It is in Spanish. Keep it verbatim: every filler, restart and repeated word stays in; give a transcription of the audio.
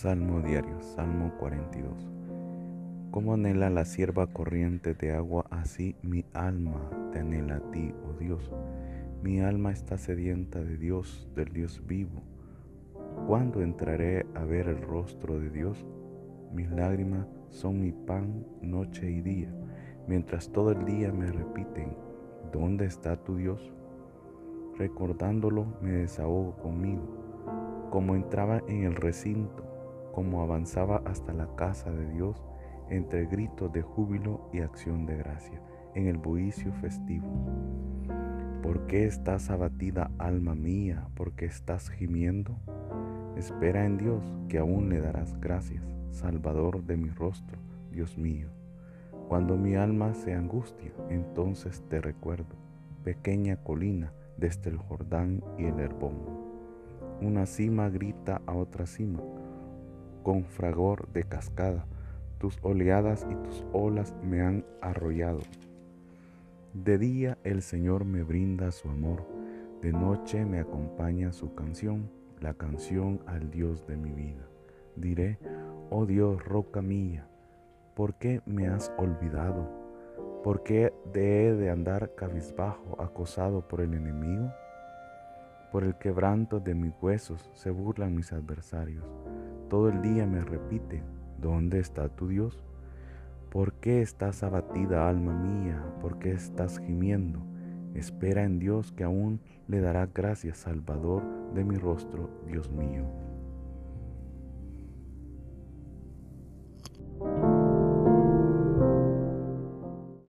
Salmo diario, Salmo cuarenta y dos. Como anhela la sierva corriente de agua, así mi alma te anhela a ti, oh Dios. Mi alma está sedienta de Dios, del Dios vivo. ¿Cuándo entraré a ver el rostro de Dios? Mis lágrimas son mi pan noche y día, mientras todo el día me repiten, ¿dónde está tu Dios? Recordándolo me desahogo conmigo, como entraba en el recinto, como avanzaba hasta la casa de Dios, entre gritos de júbilo y acción de gracia, en el bullicio festivo. ¿Por qué estás abatida, alma mía? ¿Por qué estás gimiendo? Espera en Dios, que aún le darás gracias, Salvador de mi rostro, Dios mío. Cuando mi alma se angustia, entonces te recuerdo, pequeña colina, desde el Jordán y el Hermón. Una cima grita a otra cima, con fragor de cascada, tus oleadas y tus olas me han arrollado. De día el Señor me brinda su amor, de noche me acompaña su canción, la canción al Dios de mi vida. Diré, oh Dios, roca mía, ¿por qué me has olvidado? ¿Por qué he de andar cabizbajo, acosado por el enemigo? Por el quebranto de mis huesos se burlan mis adversarios. Todo el día me repiten, ¿dónde está tu Dios? ¿Por qué estás abatida, alma mía? ¿Por qué estás gimiendo? Espera en Dios, que aún le dará gracias, Salvador de mi rostro, Dios mío.